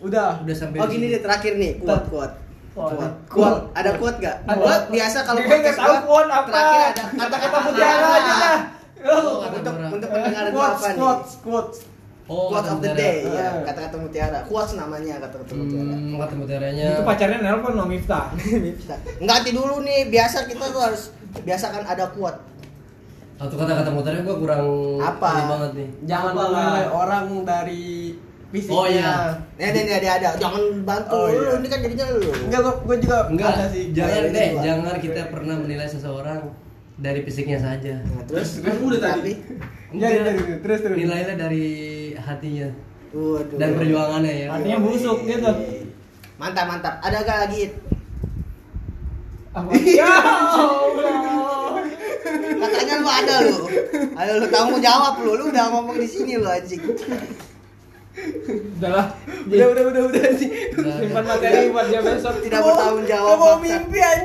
Udah sampai. Oh gini deh terakhir nih, kuat. Ada kuat ga? Kuat biasa kalau podcast kuat apa? Terakhir ada kata-kata mutiara aja lah. Untuk pendengaran apa nih? Quotes. Quotes of the day, ya kata-kata mutiara. Quotes namanya kata-kata mutiara. Kata mutiaranya. Itu pacarnya nelpon sama Miftah. Enggak nanti dulu nih, biasa kita tuh harus biasakan ada quote. Satu kata-kata mutiara gua kurang apa banget nih. Jangan menilai orang dari fisiknya. Oh iya. Nih ada. Jangan bantu lu, ini kan jadinya lu. Enggak, gua juga ada sih. Jangan kita pernah menilai seseorang dari fisiknya saja. Nah, terus kan udah tadi. Terus nilainya dari hatinya. Waduh. Dan perjuangannya ya. Hatinya busuk gitu. Mantap. Ada enggak lagi? Ya Allah. Katanya lu ada lu. Ayo lu tahu mau jawab lu. Lu udah ngomong di sini lu anjing. Udah sih. Simpan materi buat dia besok. Tidak bertanggung jawab. Mau mimpi anjing.